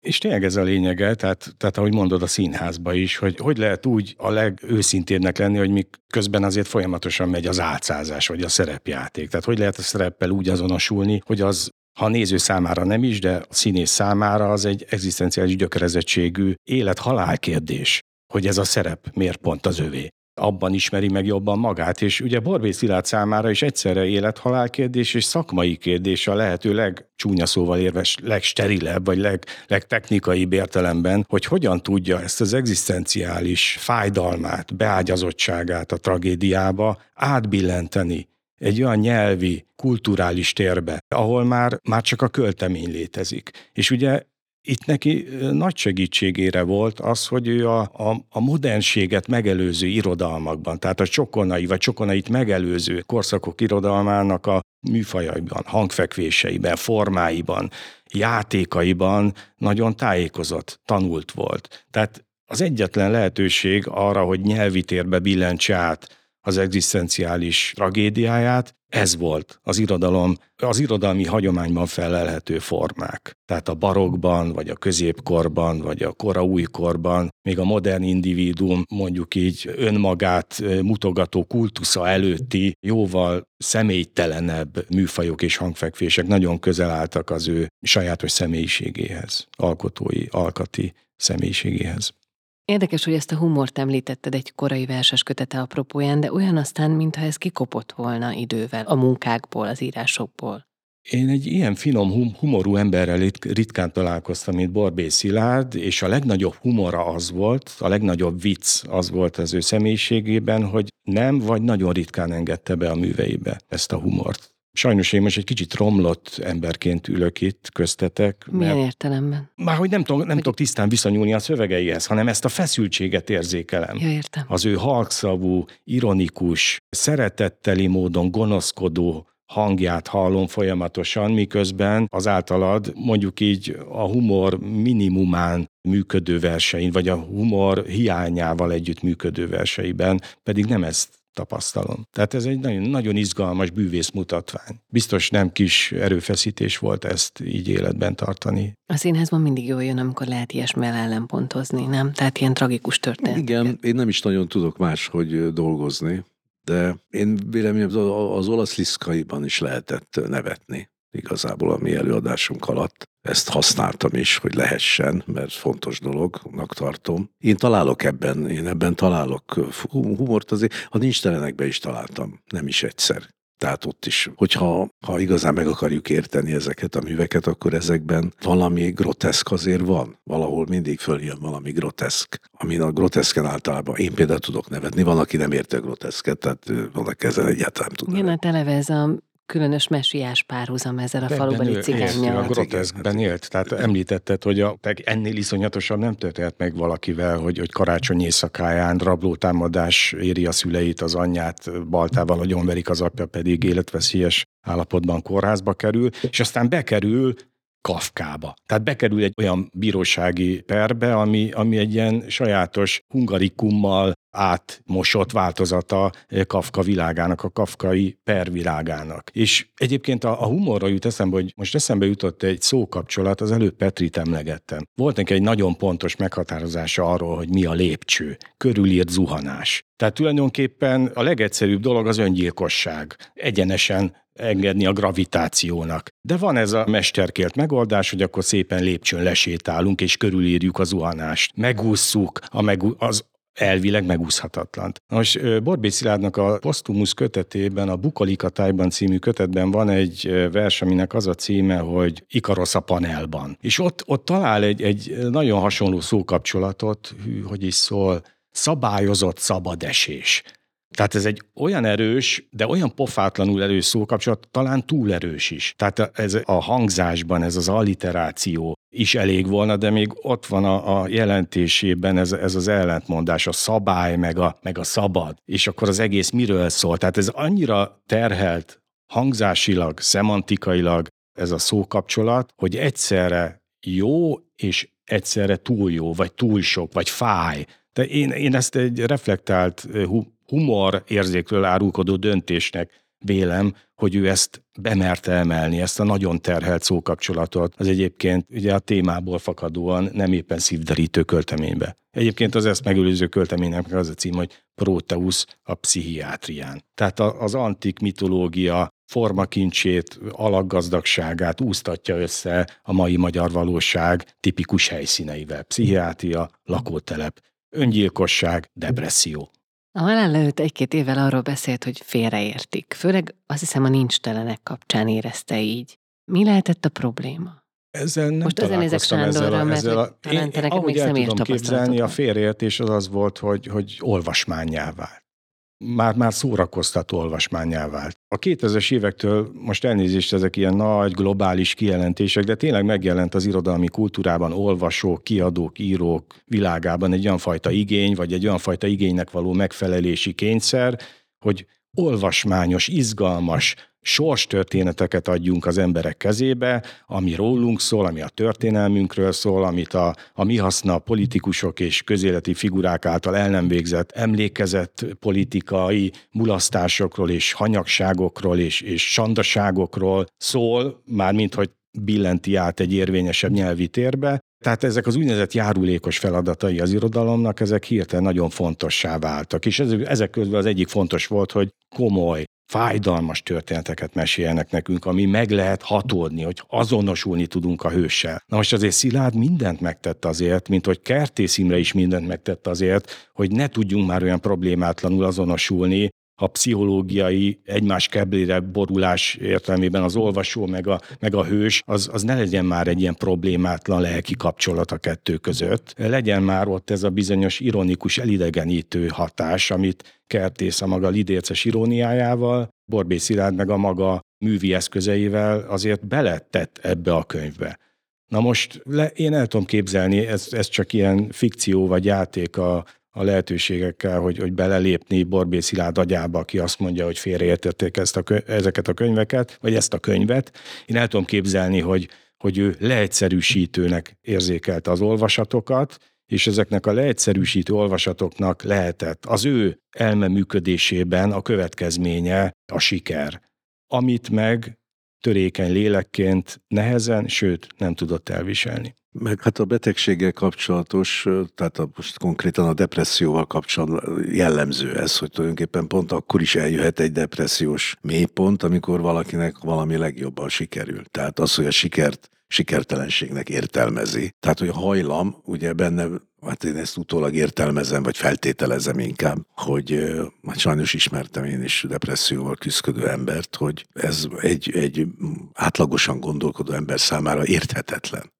És tényleg ez a lényege, tehát ahogy mondod a színházba is, hogy lehet úgy a legőszintébbnek lenni, hogy mi közben azért folyamatosan megy az álcázás, vagy a szerepjáték. Tehát hogy lehet a szereppel úgy azonosulni, hogy az, ha a néző számára nem is, de a színész számára az egy egzisztenciális gyökerezettségű élet-halál kérdés, hogy ez a szerep miért pont az övé. Abban ismeri meg jobban magát, és ugye Borbély Szilárd számára is egyszerre élet-halál kérdés és szakmai kérdés a lehető legcsúnya szóval érve legsterilebb, vagy legtechnikaibb értelemben, hogy hogyan tudja ezt az egzisztenciális fájdalmát, beágyazottságát a tragédiába átbillenteni egy olyan nyelvi, kulturális térbe, ahol már csak a költemény létezik. És ugye itt neki nagy segítségére volt az, hogy ő a modernséget megelőző irodalmakban, tehát a Csokonai vagy Csokonait megelőző korszakok irodalmának a műfajaiban, hangfekvéseiben, formáiban, játékaiban nagyon tájékozott, tanult volt. Tehát az egyetlen lehetőség arra, hogy nyelvi térbe billentse át az egzisztenciális tragédiáját, ez volt az irodalom, az irodalmi hagyományban felelhető formák. Tehát a barokkban, vagy a középkorban, vagy a kora újkorban, még a modern individuum mondjuk így önmagát mutogató kultusza előtti, jóval személytelenebb műfajok és hangfekvések nagyon közel álltak az ő sajátos személyiségéhez, alkotói, alkati személyiségéhez. Érdekes, hogy ezt a humort említetted egy korai verses kötete apropóján, de olyan aztán, mintha ez kikopott volna idővel a munkákból, az írásokból. Én egy ilyen finom, humorú emberrel ritkán találkoztam, mint Borbély Szilárd, és a legnagyobb humora az volt, a legnagyobb vicc az volt az ő személyiségében, hogy nem vagy nagyon ritkán engedte be a műveibe ezt a humort. Sajnos én most egy kicsit romlott emberként ülök itt köztetek. Milyen értelemben? Márhogy nem tudok tisztán viszonyulni a szövegeihez, hanem ezt a feszültséget érzékelem. Ja, értem. Az ő halkszavú, ironikus, szeretetteli módon gonoszkodó hangját hallom folyamatosan, miközben az általad mondjuk így a humor minimumán működő versein, vagy a humor hiányával együtt működő verseiben, pedig nem ezt tapasztalom. Tehát ez egy nagyon, nagyon izgalmas bűvész mutatvány. Biztos nem kis erőfeszítés volt ezt így életben tartani. A színházban mindig jól jön, amikor lehet ilyesmivel ellenpontozni, nem? Tehát ilyen tragikus történet. Igen, én nem is nagyon tudok máshogy dolgozni, de én véleményem az olasz Liszkaiban is lehetett nevetni. Igazából a mi előadásunk alatt. Ezt használtam is, hogy lehessen, mert fontos dolognak tartom. Én ebben találok humort azért, a nincs telenekben is találtam, nem is egyszer. Tehát ott is, hogyha igazán meg akarjuk érteni ezeket a műveket, akkor ezekben valami groteszk azért van. Valahol mindig följön valami groteszk, amin a groteszken általában én például tudok nevetni. Van, aki nem érte a groteszket, tehát van, aki ezen egyáltalán tud nevetni. Igen, televe ez a különös messiás párhuzam ezzel a falubeli cigánynyal. A groteszkben élt, tehát említetted, hogy ennél iszonyatosan nem történt meg valakivel, hogy karácsony éjszakáján rablótámadás éri a szüleit, az anyját baltával agyonverik, az apja pedig életveszélyes állapotban kórházba kerül, és aztán bekerül Kafkába. Tehát bekerül egy olyan bírósági perbe, ami egy ilyen sajátos hungarikummal átmosott változata Kafka világának, a kafkai pervilágának. És egyébként a humorra jut eszembe, hogy most eszembe jutott egy szókapcsolat, az előbb Petrit emlegettem. Volt neki egy nagyon pontos meghatározása arról, hogy mi a lépcső, körülírt zuhanás. Tehát tulajdonképpen a legegyszerűbb dolog az öngyilkosság. Egyenesen engedni a gravitációnak. De van ez a mesterkélt megoldás, hogy akkor szépen lépcsőn lesétálunk, és körülírjuk a zuhanást. Megússzuk az elvileg megúszhatatlant. Most Borbély Szilárdnak a posztumusz kötetében, a Bukolikatájban című kötetben van egy vers, aminek az a címe, hogy Ikarosz a panelban. És ott talál egy nagyon hasonló szókapcsolatot, hogy is szól, szabályozott szabadesés. Tehát ez egy olyan erős, de olyan pofátlanul erős szókapcsolat, talán túl erős is. Tehát ez a hangzásban, ez az alliteráció is elég volna, de még ott van a jelentésében ez az ellentmondás, a szabály meg a szabad. És akkor az egész miről szól? Tehát ez annyira terhelt hangzásilag, szemantikailag ez a szókapcsolat, hogy egyszerre jó, és egyszerre túl jó, vagy túl sok, vagy fáj. De én ezt egy reflektált humorérzékről árulkodó döntésnek vélem, hogy ő ezt bemerte emelni, ezt a nagyon terhelt szókapcsolatot, az egyébként ugye a témából fakadóan nem éppen szívderítő költeménybe. Egyébként az ezt megülőző költeménynek az a cím, hogy Próteusz a pszichiátrián. Tehát az antik mitológia formakincsét, alakgazdagságát úsztatja össze a mai magyar valóság tipikus helyszíneivel. Pszichiátria, lakótelep, öngyilkosság, depresszió. A halál előtt egy-két évvel arról beszélt, hogy félreértik. Főleg azt hiszem a nincstelenek kapcsán érezte így. Mi lehetett a probléma? Ezzel nem most találkoztam ezzel, talán te neked még személyes tapasztalatod. Ahogy el tudom képzelni, a félreértés az volt, hogy olvasmánnyá vált. Már szórakoztató olvasmánnyá vált. A 2000-es évektől, most elnézést, ezek ilyen nagy, globális kijelentések, de tényleg megjelent az irodalmi kultúrában, olvasók, kiadók, írók világában egy olyan fajta igény, vagy egy olyan fajta igénynek való megfelelési kényszer, hogy olvasmányos, izgalmas sorstörténeteket adjunk az emberek kezébe, ami rólunk szól, ami a történelmünkről szól, amit a mi haszna politikusok és közéleti figurák által el nem végzett emlékezett politikai mulasztásokról és hanyagságokról és sandaságokról szól, mármint hogy billenti át egy érvényesebb nyelvi térbe. Tehát ezek az úgynevezett járulékos feladatai az irodalomnak, ezek hirtelen nagyon fontossá váltak. És ezek közben az egyik fontos volt, hogy komoly, fájdalmas történeteket meséljenek nekünk, ami meg lehet hatódni, hogy azonosulni tudunk a hőssel. Na most azért Szilárd mindent megtett azért, mint hogy Kertész Imre is mindent megtett azért, hogy ne tudjunk már olyan problémátlanul azonosulni, a pszichológiai egymás keblére borulás értelmében az olvasó meg a hős, az ne legyen már egy ilyen problémátlan lelki kapcsolat a kettő között. Legyen már ott ez a bizonyos ironikus, elidegenítő hatás, amit Kertész a maga lidérces iróniájával, Borbély Szilárd meg a maga művi eszközeivel azért belettett ebbe a könyvbe. Na most én el tudom képzelni, ez csak ilyen fikció vagy játék a lehetőségekkel, hogy belelépni Borbély Szilárd agyába, aki azt mondja, hogy félreértették ezeket a könyveket, vagy ezt a könyvet. Én el tudom képzelni, hogy ő leegyszerűsítőnek érzékelte az olvasatokat, és ezeknek a leegyszerűsítő olvasatoknak lehetett az ő elme működésében a következménye a siker, amit meg törékeny lélekként nehezen, sőt nem tudott elviselni. Meg hát a betegséggel kapcsolatos, tehát most konkrétan a depresszióval kapcsolatban jellemző ez, hogy tulajdonképpen pont akkor is eljöhet egy depressziós mélypont, amikor valakinek valami legjobban sikerül. Tehát az, hogy a sikert sikertelenségnek értelmezi. Tehát, hogy a hajlam, ugye benne, hát én ezt utólag értelmezem, vagy feltételezem inkább, hogy hát sajnos ismertem én is depresszióval küszködő embert, hogy ez egy átlagosan gondolkodó ember számára érthetetlen.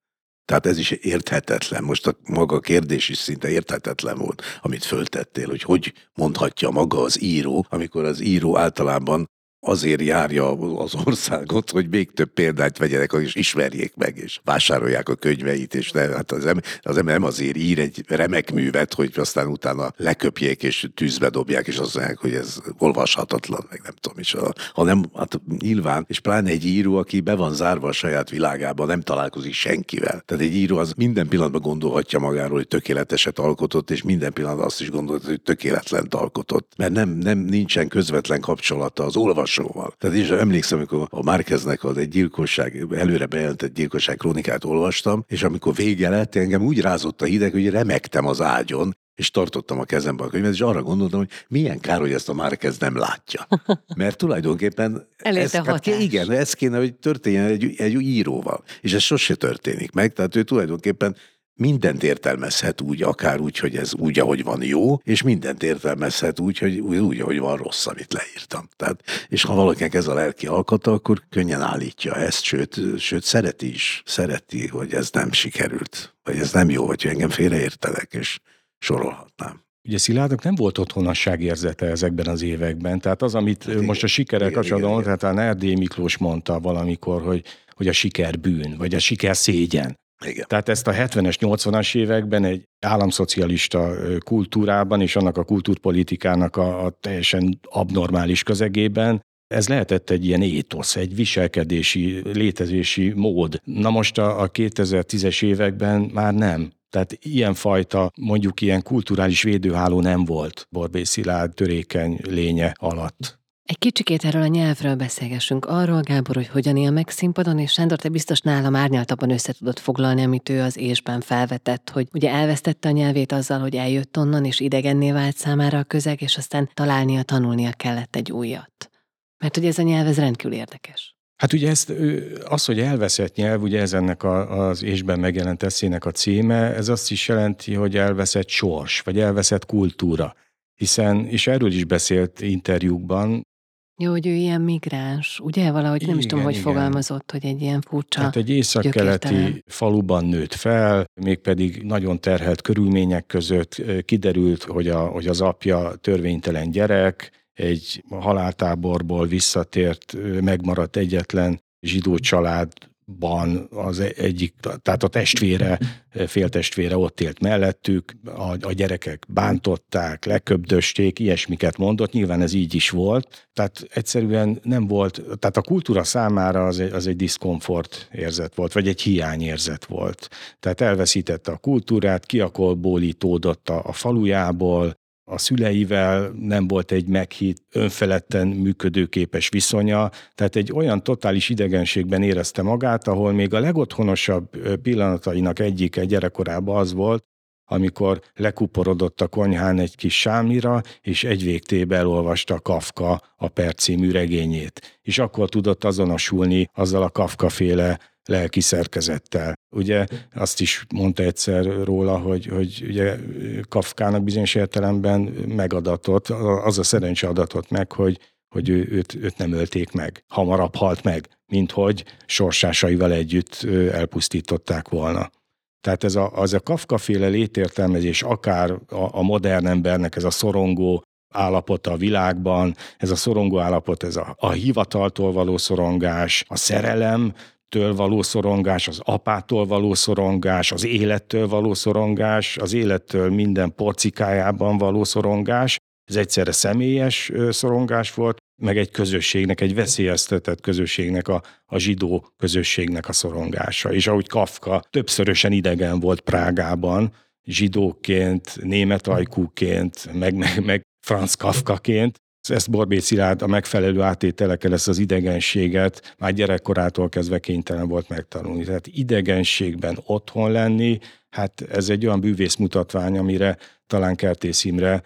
Tehát ez is érthetetlen. Most a maga kérdés is szinte érthetetlen volt, amit föltettél, hogy mondhatja maga az író, amikor az író általában azért járja az országot, hogy még több példányt vegyenek, és ismerjék meg, és vásárolják a könyveit, és az ember nem azért ír egy remek művet, hogy aztán utána leköpjék, és tűzbe dobják, és azt mondják, hogy ez olvashatatlan, meg nem tudom is. Hanem hát nyilván, és pláne egy író, aki be van zárva a saját világában, nem találkozik senkivel. Tehát egy író az minden pillanatban gondolhatja magáról, hogy tökéleteset alkotott, és minden pillanatban azt is gondolhatja, hogy tökéletlent alkotott. Mert nem nincsen közvetlen kapcsolata az olvasóval. Tehát én emlékszem, amikor a Márqueznek az egy gyilkosság, előre bejelentett gyilkosság krónikát olvastam, és amikor vége lett, engem úgy rázott a hideg, hogy remegtem az ágyon, és tartottam a kezembe a könyvet, és arra gondoltam, hogy milyen kár, hogy ezt a Márquez nem látja. Mert tulajdonképpen ez kéne, hogy történjen egy íróval. És ez sose történik meg, tehát ő tulajdonképpen mindent értelmezhet úgy, akár úgy, hogy ez úgy, ahogy van jó, és mindent értelmezhet úgy, hogy úgy, ahogy van rossz, amit leírtam. Tehát, és ha valakinek ez a lelki alkata, akkor könnyen állítja ezt, sőt szereti is. Szereti, hogy ez nem sikerült, vagy ez nem jó, vagy engem félreértenek, és sorolhatnám. Ugye Szilárdnak nem volt otthonasságérzete ezekben az években, tehát az, amit hát most a sikerrel kapcsolatban, tehát Erdély Miklós mondta valamikor, hogy a siker bűn, vagy a siker szégyen. Igen. Tehát ezt a 70-es, 80-as években egy államszocialista kultúrában és annak a kultúrpolitikának a teljesen abnormális közegében ez lehetett egy ilyen étosz, egy viselkedési, létezési mód. Na most a 2010-es években már nem. Tehát ilyenfajta, mondjuk ilyen kulturális védőháló nem volt Borbély Szilárd törékeny lénye alatt. Egy kicsikét erről a nyelvről beszélgessünk. Arról, Gábor, hogy hogyan él meg színpadon, és Sándor, te biztos nálam árnyaltabban össze tudod foglalni, amit ő az ésben felvetett, hogy ugye elvesztette a nyelvét azzal, hogy eljött onnan, és idegenné vált számára a közeg, és aztán tanulnia kellett egy újat. Mert ugye ez a nyelv, ez rendkívül érdekes. Hát ugye az, hogy elveszett nyelv, ugye ez ennek az ésben megjelent eszének a címe, ez azt is jelenti, hogy elveszett sors, vagy elveszett kultúra. Hiszen, és erről is beszélt interjúkban. Jó, hogy ő ilyen migráns, ugye? Valahogy nem is tudom, hogy fogalmazott, hogy egy ilyen furcsa. Hát egy északkeleti faluban nőtt fel, mégpedig nagyon terhelt körülmények között kiderült, hogy az apja törvénytelen gyerek, egy haláltáborból visszatért, megmaradt egyetlen zsidó családban az egyik, tehát a testvére, féltestvére ott élt mellettük, a gyerekek bántották, leköpdösték, ilyesmiket mondott, nyilván ez így is volt, tehát egyszerűen nem volt, tehát a kultúra számára az egy diszkomfort érzet volt, vagy egy hiányérzet volt. Tehát elveszítette a kultúrát, kiakolbólítódott a falujából, a szüleivel nem volt egy meghitt, önfeledten működőképes viszonya, tehát egy olyan totális idegenségben érezte magát, ahol még a legotthonosabb pillanatainak egyike gyerekkorában az volt, amikor lekuporodott a konyhán egy kis sámlira, és egy végtében elolvasta Kafka a Per című regényét. És akkor tudott azonosulni azzal a Kafka-féle lelki szerkezettel. Ugye azt is mondta egyszer róla, hogy ugye Kafkának bizonyos értelemben megadatott, az a szerencse adatott meg, hogy őt nem ölték meg. Hamarabb halt meg, mint hogy sorsásaival együtt elpusztították volna. Tehát ez az a Kafka-féle létértelmezés, akár a modern embernek ez a szorongó állapota a világban, ez a szorongó állapot, ez a hivataltól való szorongás, a szerelemtől való szorongás, az apától való szorongás, az élettől való szorongás, az élettől minden porcikájában való szorongás. Ez egyszerre személyes szorongás volt, meg egy közösségnek, egy veszélyeztetett közösségnek, a zsidó közösségnek a szorongása. És ahogy Kafka többszörösen idegen volt Prágában, zsidóként, német ajkúként, meg Franz Kafkaként, ezt Borbély Szilárd a megfelelő átételekkel, ezt az idegenséget már gyerekkorától kezdve kénytelen volt megtanulni. Tehát idegenségben otthon lenni, hát ez egy olyan bűvészmutatvány, amire talán Kertész Imre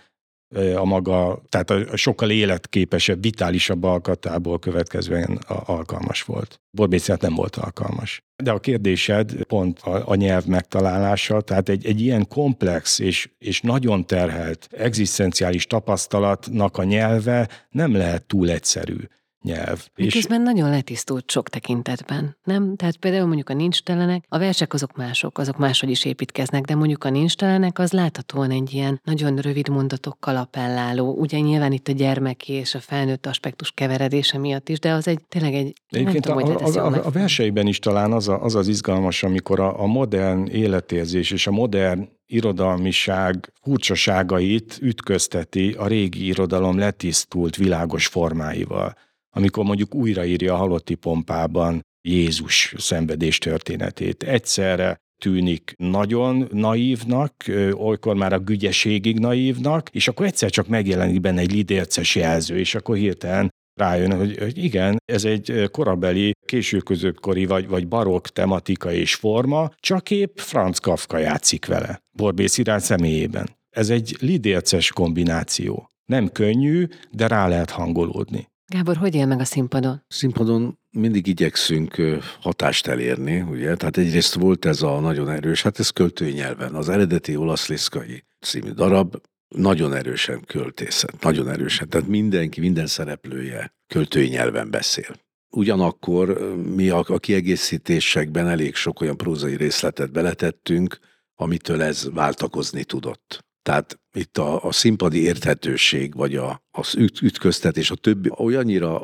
a maga, tehát a sokkal életképesebb, vitálisabb alkatából következően alkalmas volt. Borbély Szilárd nem volt alkalmas. De a kérdésed pont a nyelv megtalálása, tehát egy ilyen komplex és nagyon terhelt egzisztenciális tapasztalatnak a nyelve nem lehet túl egyszerű nyelv. Miközben nagyon letisztult sok tekintetben, nem? Tehát például mondjuk a nincstelenek, a versek azok mások, azok máshogy is építkeznek, de mondjuk a nincstelenek az láthatóan egy ilyen nagyon rövid mondatokkal appelláló, ugye nyilván itt a gyermeki és a felnőtt aspektus keveredése miatt is, de az egy tényleg egy... Egyébként nem tudom, a verseiben is talán az izgalmas, amikor a modern életérzés és a modern irodalmiság furcsaságait ütközteti a régi irodalom letisztult világos formáival. Amikor mondjuk újraírja a Halotti Pompában Jézus szenvedés történetét. Egyszerre tűnik nagyon naívnak, olykor már a gügyeségig naívnak, és akkor egyszer csak megjelenik benne egy lidérces jelző, és akkor hirtelen rájön, hogy igen, ez egy korabeli, késő középkori vagy barokk tematika és forma, csak épp Franz Kafka játszik vele, Borbély Szilárd személyében. Ez egy lidérces kombináció. Nem könnyű, de rá lehet hangolódni. Gábor, hogy él meg a színpadon? Színpadon mindig igyekszünk hatást elérni, ugye? Tehát egyrészt volt ez a nagyon erős, hát ez költőnyelven, az eredeti Olasz Liszkai című darab, nagyon erősen költészet, nagyon erősen, tehát mindenki, minden szereplője költői nyelven beszél. Ugyanakkor mi a kiegészítésekben elég sok olyan prózai részletet beletettünk, amitől ez váltakozni tudott. Tehát itt a színpadi érthetőség, vagy az ütköztetés, a többi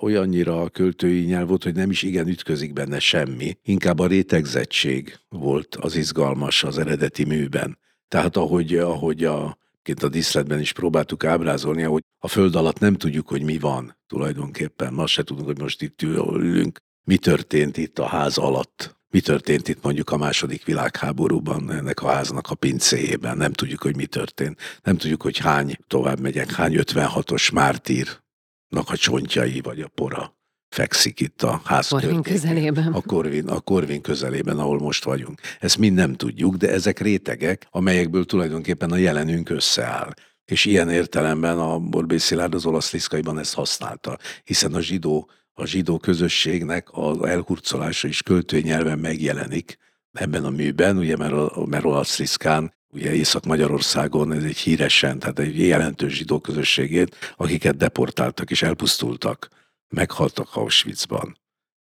olyannyira költői nyelv volt, hogy nem is igen ütközik benne semmi, inkább a rétegzettség volt az izgalmas az eredeti műben. Tehát ahogy a díszletben is próbáltuk ábrázolni, hogy a föld alatt nem tudjuk, hogy mi van tulajdonképpen. Ma se tudunk, hogy most itt ülünk. Mi történt itt a ház alatt? Mi történt itt mondjuk a II. Világháborúban, ennek a háznak a pincéjében? Nem tudjuk, hogy mi történt. Nem tudjuk, hogy hány 56-os mártírnak a csontjai vagy a pora fekszik itt a ház környékén. Közelében. A Korvin közelében, ahol most vagyunk. Ezt mind nem tudjuk, de ezek rétegek, amelyekből tulajdonképpen a jelenünk összeáll. És ilyen értelemben a Borbély Szilárd az Olasz Liszkaiban ezt használta, hiszen a zsidó közösségnek az elhurcolása is költői nyelven megjelenik ebben a műben, ugye, mert Olasz Liszkán, ugye Észak-Magyarországon ez egy híresen, tehát egy jelentős zsidó közösségét, akiket deportáltak és elpusztultak, meghaltak Auschwitzban.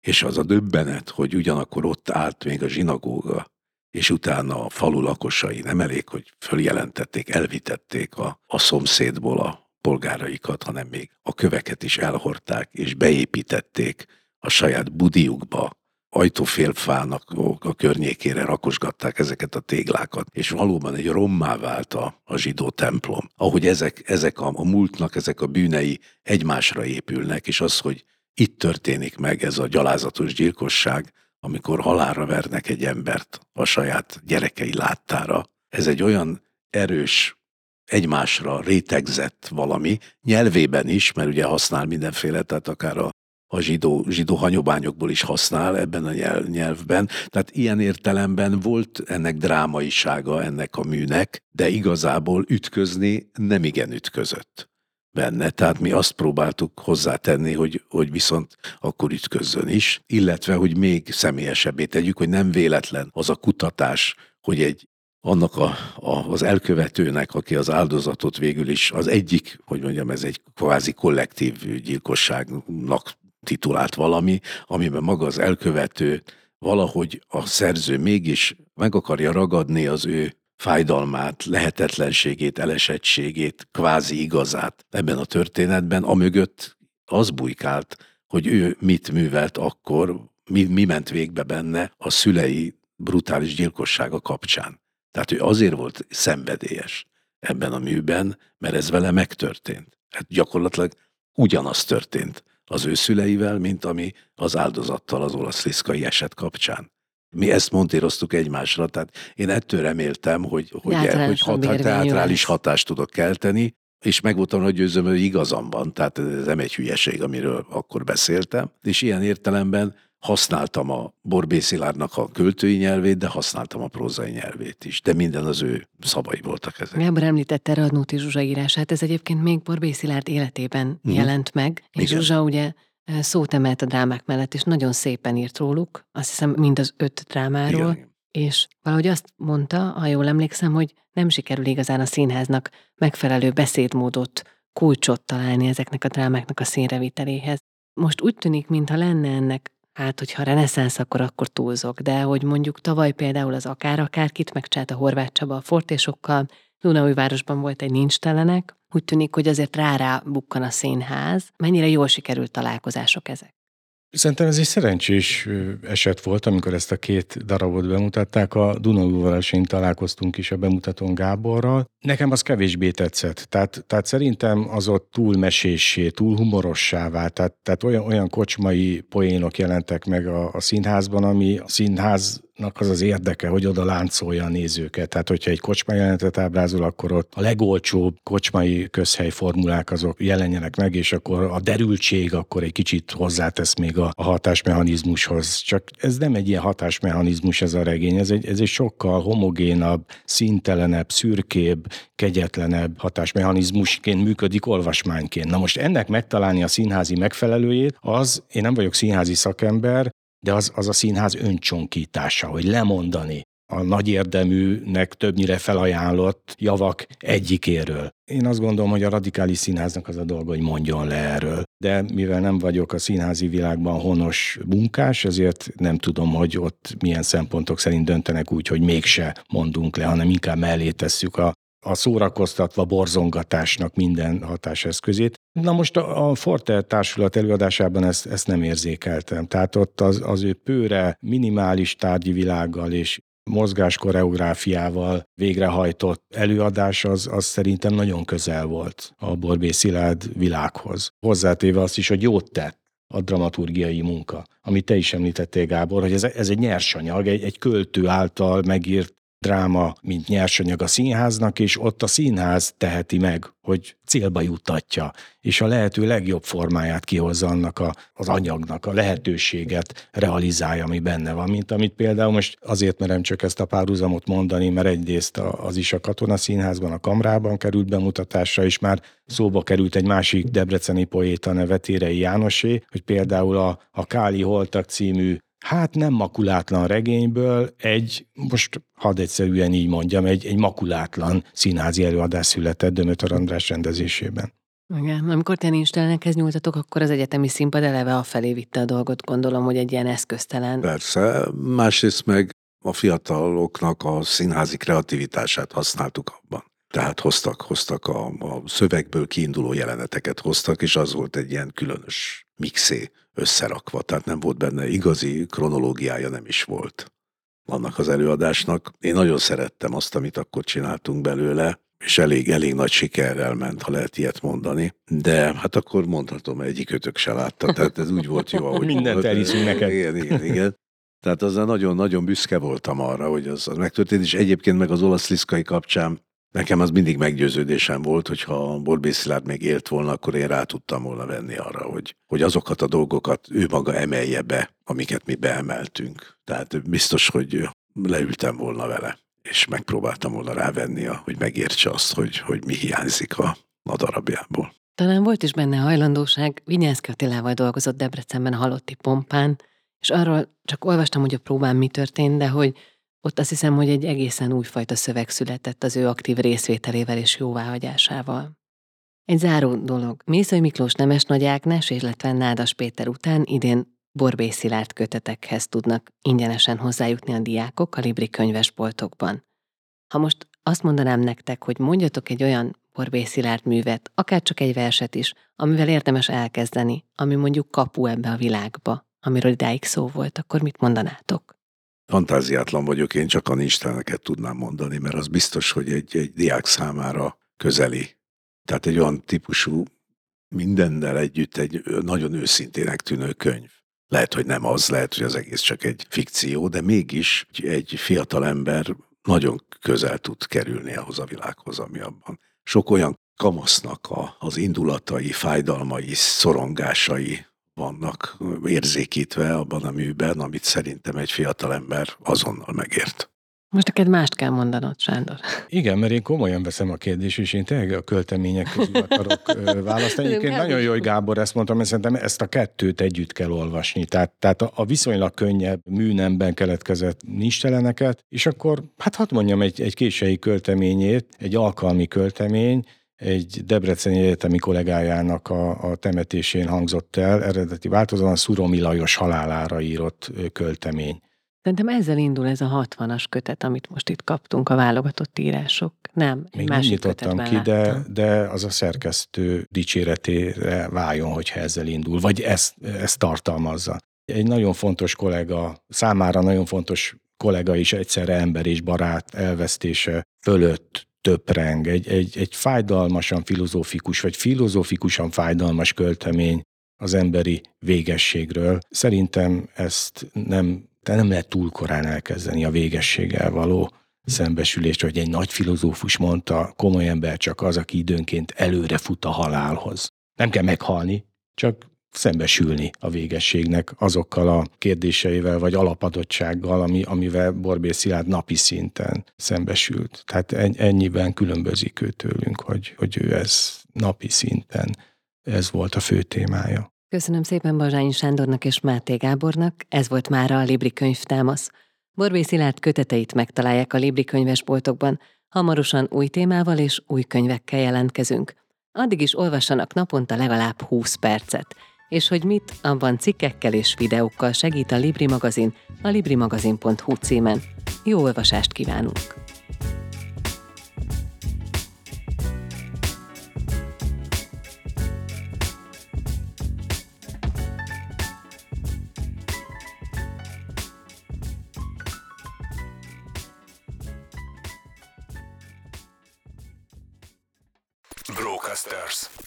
És az a döbbenet, hogy ugyanakkor ott állt még a zsinagóga, és utána a falu lakosai, nem elég, hogy följelentették, elvitették a szomszédból a polgáraikat, hanem még a köveket is elhordták, és beépítették a saját budiukba, ajtófélfának a környékére rakosgatták ezeket a téglákat, és valóban egy rommá vált a zsidó templom. Ahogy ezek a múltnak, ezek a bűnei egymásra épülnek, és az, hogy itt történik meg ez a gyalázatos gyilkosság, amikor halálra vernek egy embert a saját gyerekei láttára. Ez egy olyan erős, egymásra rétegzett valami, nyelvében is, mert ugye használ mindenféle, tehát akár a zsidó hanyobányokból is használ ebben a nyelvben. Tehát ilyen értelemben volt ennek drámaisága, ennek a műnek, de igazából ütközni nem igen ütközött benne. Tehát mi azt próbáltuk hozzátenni, hogy viszont akkor ütközzön is, illetve, hogy még személyesebbé tegyük, hogy nem véletlen az a kutatás, hogy az elkövetőnek, aki az áldozatot végül is az egyik, hogy mondjam, ez egy kvázi kollektív gyilkosságnak titulált valami, amiben maga az elkövető valahogy a szerző mégis meg akarja ragadni az ő fájdalmát, lehetetlenségét, elesettségét, kvázi igazát ebben a történetben, amögött az bujkált, hogy ő mit művelt akkor, mi ment végbe benne a szülei brutális gyilkossága kapcsán. Tehát ő azért volt szenvedélyes ebben a műben, mert ez vele megtörtént. Hát gyakorlatilag ugyanaz történt az ő szüleivel, mint ami az áldozattal az Olasz Liszkai eset kapcsán. Mi ezt montíroztuk egymásra, tehát én ettől reméltem, hogy teátrális hatást tudok kelteni, és meg voltam arra győződve, hogy igazam van, tehát ez nem egy hülyeség, amiről akkor beszéltem, és ilyen értelemben használtam a Borbély Szilárdnak a költői nyelvét, de használtam a prózai nyelvét is. De minden az ő szavai voltak ezek. Gábor említette Radnóti Zsuzsa írását, ez egyébként még Borbély Szilárd életében jelent meg. És igen. Zsuzsa ugye szót emelt a drámák mellett, és nagyon szépen írt róluk, azt hiszem mind az 5 drámáról, igen. És valahogy azt mondta, ha jól emlékszem, hogy nem sikerül igazán a színháznak megfelelő beszédmódot, kulcsot találni ezeknek a drámáknak a színreviteléhez. Most úgy tűnik, mintha lenne ennek, hát, hogyha reneszánsz, akkor túlzok, de hogy mondjuk tavaly például az Akár-akárkit megcsinálta Horváth Csaba a Fortésokkal, Dunaújvárosban volt egy Nincs telenek, úgy tűnik, hogy azért rá bukkan a színház. Mennyire jól sikerült találkozások ezek? Szerintem ez egy szerencsés eset volt, amikor ezt a 2 darabot bemutatták. A Dunaújvárosén találkoztunk is a bemutatón Gáborral. Nekem az kevésbé tetszett. Tehát szerintem az ott túl meséssé, túl humorossá vált. Tehát olyan kocsmai poénok jelentek meg a színházban, ami a színház az az érdeke, hogy oda láncolja a nézőket. Tehát, hogyha egy kocsma jelenetet ábrázol, akkor ott a legolcsóbb kocsmai közhely formulák azok jelenjenek meg, és akkor a derültség akkor egy kicsit hozzátesz még a hatásmechanizmushoz. Csak ez nem egy ilyen hatásmechanizmus ez a regény, ez egy sokkal homogénabb, színtelenebb, szürkébb, kegyetlenebb hatásmechanizmusként működik olvasmányként. Na most ennek megtalálni a színházi megfelelőjét, az, én nem vagyok színházi szakember, de az a színház öncsonkítása, hogy lemondani a nagyérdeműnek többnyire felajánlott javak egyikéről. Én azt gondolom, hogy a radikális színháznak az a dolga, hogy mondjon le erről. De mivel nem vagyok a színházi világban honos munkás, ezért nem tudom, hogy ott milyen szempontok szerint döntenek úgy, hogy mégse mondunk le, hanem inkább mellé tesszük a szórakoztatva borzongatásnak minden hatáseszközét. Na most a Forte társulat előadásában ezt nem érzékeltem. Tehát ott az ő pőre minimális tárgyi világgal és mozgás koreográfiával végrehajtott előadás az szerintem nagyon közel volt a Borbély Szilárd világhoz. Hozzátéve azt is, hogy jót tett a dramaturgiai munka, amit te is említettél, Gábor, hogy ez egy nyersanyag, egy költő által megírt dráma, mint nyersanyag a színháznak, és ott a színház teheti meg, hogy célba juttatja, és a lehető legjobb formáját kihozza annak az anyagnak, a lehetőséget realizálja, ami benne van, mint amit például most azért merem csak ezt a párhuzamot mondani, mert egyrészt az is a Katonaszínházban, a Kamrában került bemutatásra, és már szóba került egy másik debreceni poéta neve, Térei Jánosé, hogy például a Káli holtak című hát nem makulátlan regényből most hadd egyszerűen így mondjam, egy makulátlan színházi előadás született Dömötör András rendezésében. Igen, amikor te Einsteinekhez nyúltatok, akkor az egyetemi színpad eleve afelé vitte a dolgot, gondolom, hogy egy ilyen eszköztelen. Persze, másrészt meg a fiataloknak a színházi kreativitását használtuk abban. Tehát hoztak a szövegből kiinduló jeleneteket hoztak, és az volt egy ilyen különös mixé összerakva, tehát nem volt benne igazi kronológiája, nem is volt annak az előadásnak. Én nagyon szerettem azt, amit akkor csináltunk belőle, és elég nagy sikerrel ment, ha lehet ilyet mondani. De hát akkor mondhatom, egyikötök se látta, tehát ez úgy volt jó, ahogy... Mindent elhiszünk neked. Igen. Tehát azzal nagyon-nagyon büszke voltam arra, hogy az megtörtént, és egyébként meg az olasz liszkai kapcsán nekem az mindig meggyőződésem volt, hogy ha Borbély Szilárd még élt volna, akkor én rá tudtam volna venni arra, hogy azokat a dolgokat ő maga emelje be, amiket mi beemeltünk. Tehát biztos, hogy leültem volna vele, és megpróbáltam volna rávenni, hogy megértse azt, hogy mi hiányzik a darabjából. Talán volt is benne hajlandóság. Vinyánszky Attilával dolgozott Debrecenben a Halotti Pompán, és arról csak olvastam, hogy a próbán mi történt, de hogy ott azt hiszem, hogy egy egészen újfajta szöveg született az ő aktív részvételével és jóváhagyásával. Egy záró dolog. Mészöly Miklós, Nemes Nagy Ágnes, illetve Nádas Péter után idén Borbély Szilárd kötetekhez tudnak ingyenesen hozzájutni a diákok a Libri könyvesboltokban. Ha most azt mondanám nektek, hogy mondjatok egy olyan Borbély Szilárd művet, akár csak egy verset is, amivel érdemes elkezdeni, ami mondjuk kapu ebbe a világba, amiről idáig szó volt, akkor mit mondanátok? Fantáziátlan vagyok, én csak a Einsteineket tudnám mondani, mert az biztos, hogy egy diák számára közeli. Tehát egy olyan típusú, mindennel együtt egy nagyon őszintének tűnő könyv. Lehet, hogy nem az, lehet, hogy az egész csak egy fikció, de mégis egy fiatal ember nagyon közel tud kerülni ahhoz a világhoz, ami abban. Sok olyan kamasznak az indulatai, fájdalmai, szorongásai vannak érzékítve abban a műben, amit szerintem egy fiatalember azonnal megért. Most neked mást kell mondanod, Sándor. Igen, mert én komolyan veszem a kérdést, és én tényleg a költemények közül akarok választani. Egyébként nagyon jó, hogy Gábor ezt mondtam, mert szerintem ezt a kettőt együtt kell olvasni. Tehát a viszonylag könnyebb műnemben keletkezett Einsteineket, és akkor, hát hadd mondjam egy késői költeményét, egy alkalmi költemény, egy debreceni egyetemi kollégájának a temetésén hangzott el, eredeti változatban Szuromi Lajos halálára írott költemény. Szerintem ezzel indul ez a 60-as kötet, amit most itt kaptunk, a válogatott írások. Nem, még másik nyitottam ki, de az a szerkesztő dicséretére váljon, hogyha ezzel indul, vagy ezt tartalmazza. Egy nagyon fontos kollega, számára nagyon fontos kollega is egyszerre ember és barát elvesztése fölött töpreng, egy fájdalmasan filozófikus, vagy filozófikusan fájdalmas költemény az emberi végességről. Szerintem ezt nem Tehát nem lehet túl korán elkezdeni a végességgel való szembesülést, hogy egy nagy filozófus mondta, komoly ember csak az, aki időnként előre fut a halálhoz. Nem kell meghalni, csak szembesülni a végességnek azokkal a kérdéseivel, vagy alapadottsággal, amivel Borbély Szilárd napi szinten szembesült. Tehát ennyiben különbözik ő tőlünk, hogy ő ez napi szinten, ez volt a fő témája. Köszönöm szépen Bazsányi Sándornak és Máté Gábornak, ez volt mára a Libri Könyvtámasz. Borbély Szilárd köteteit megtalálják a Libri könyvesboltokban, hamarosan új témával és új könyvekkel jelentkezünk. Addig is olvassanak naponta legalább 20 percet. És hogy mit, abban cikkekkel és videókkal segít a Libri magazin, a librimagazin.hu címen. Jó olvasást kívánunk! Brocasters.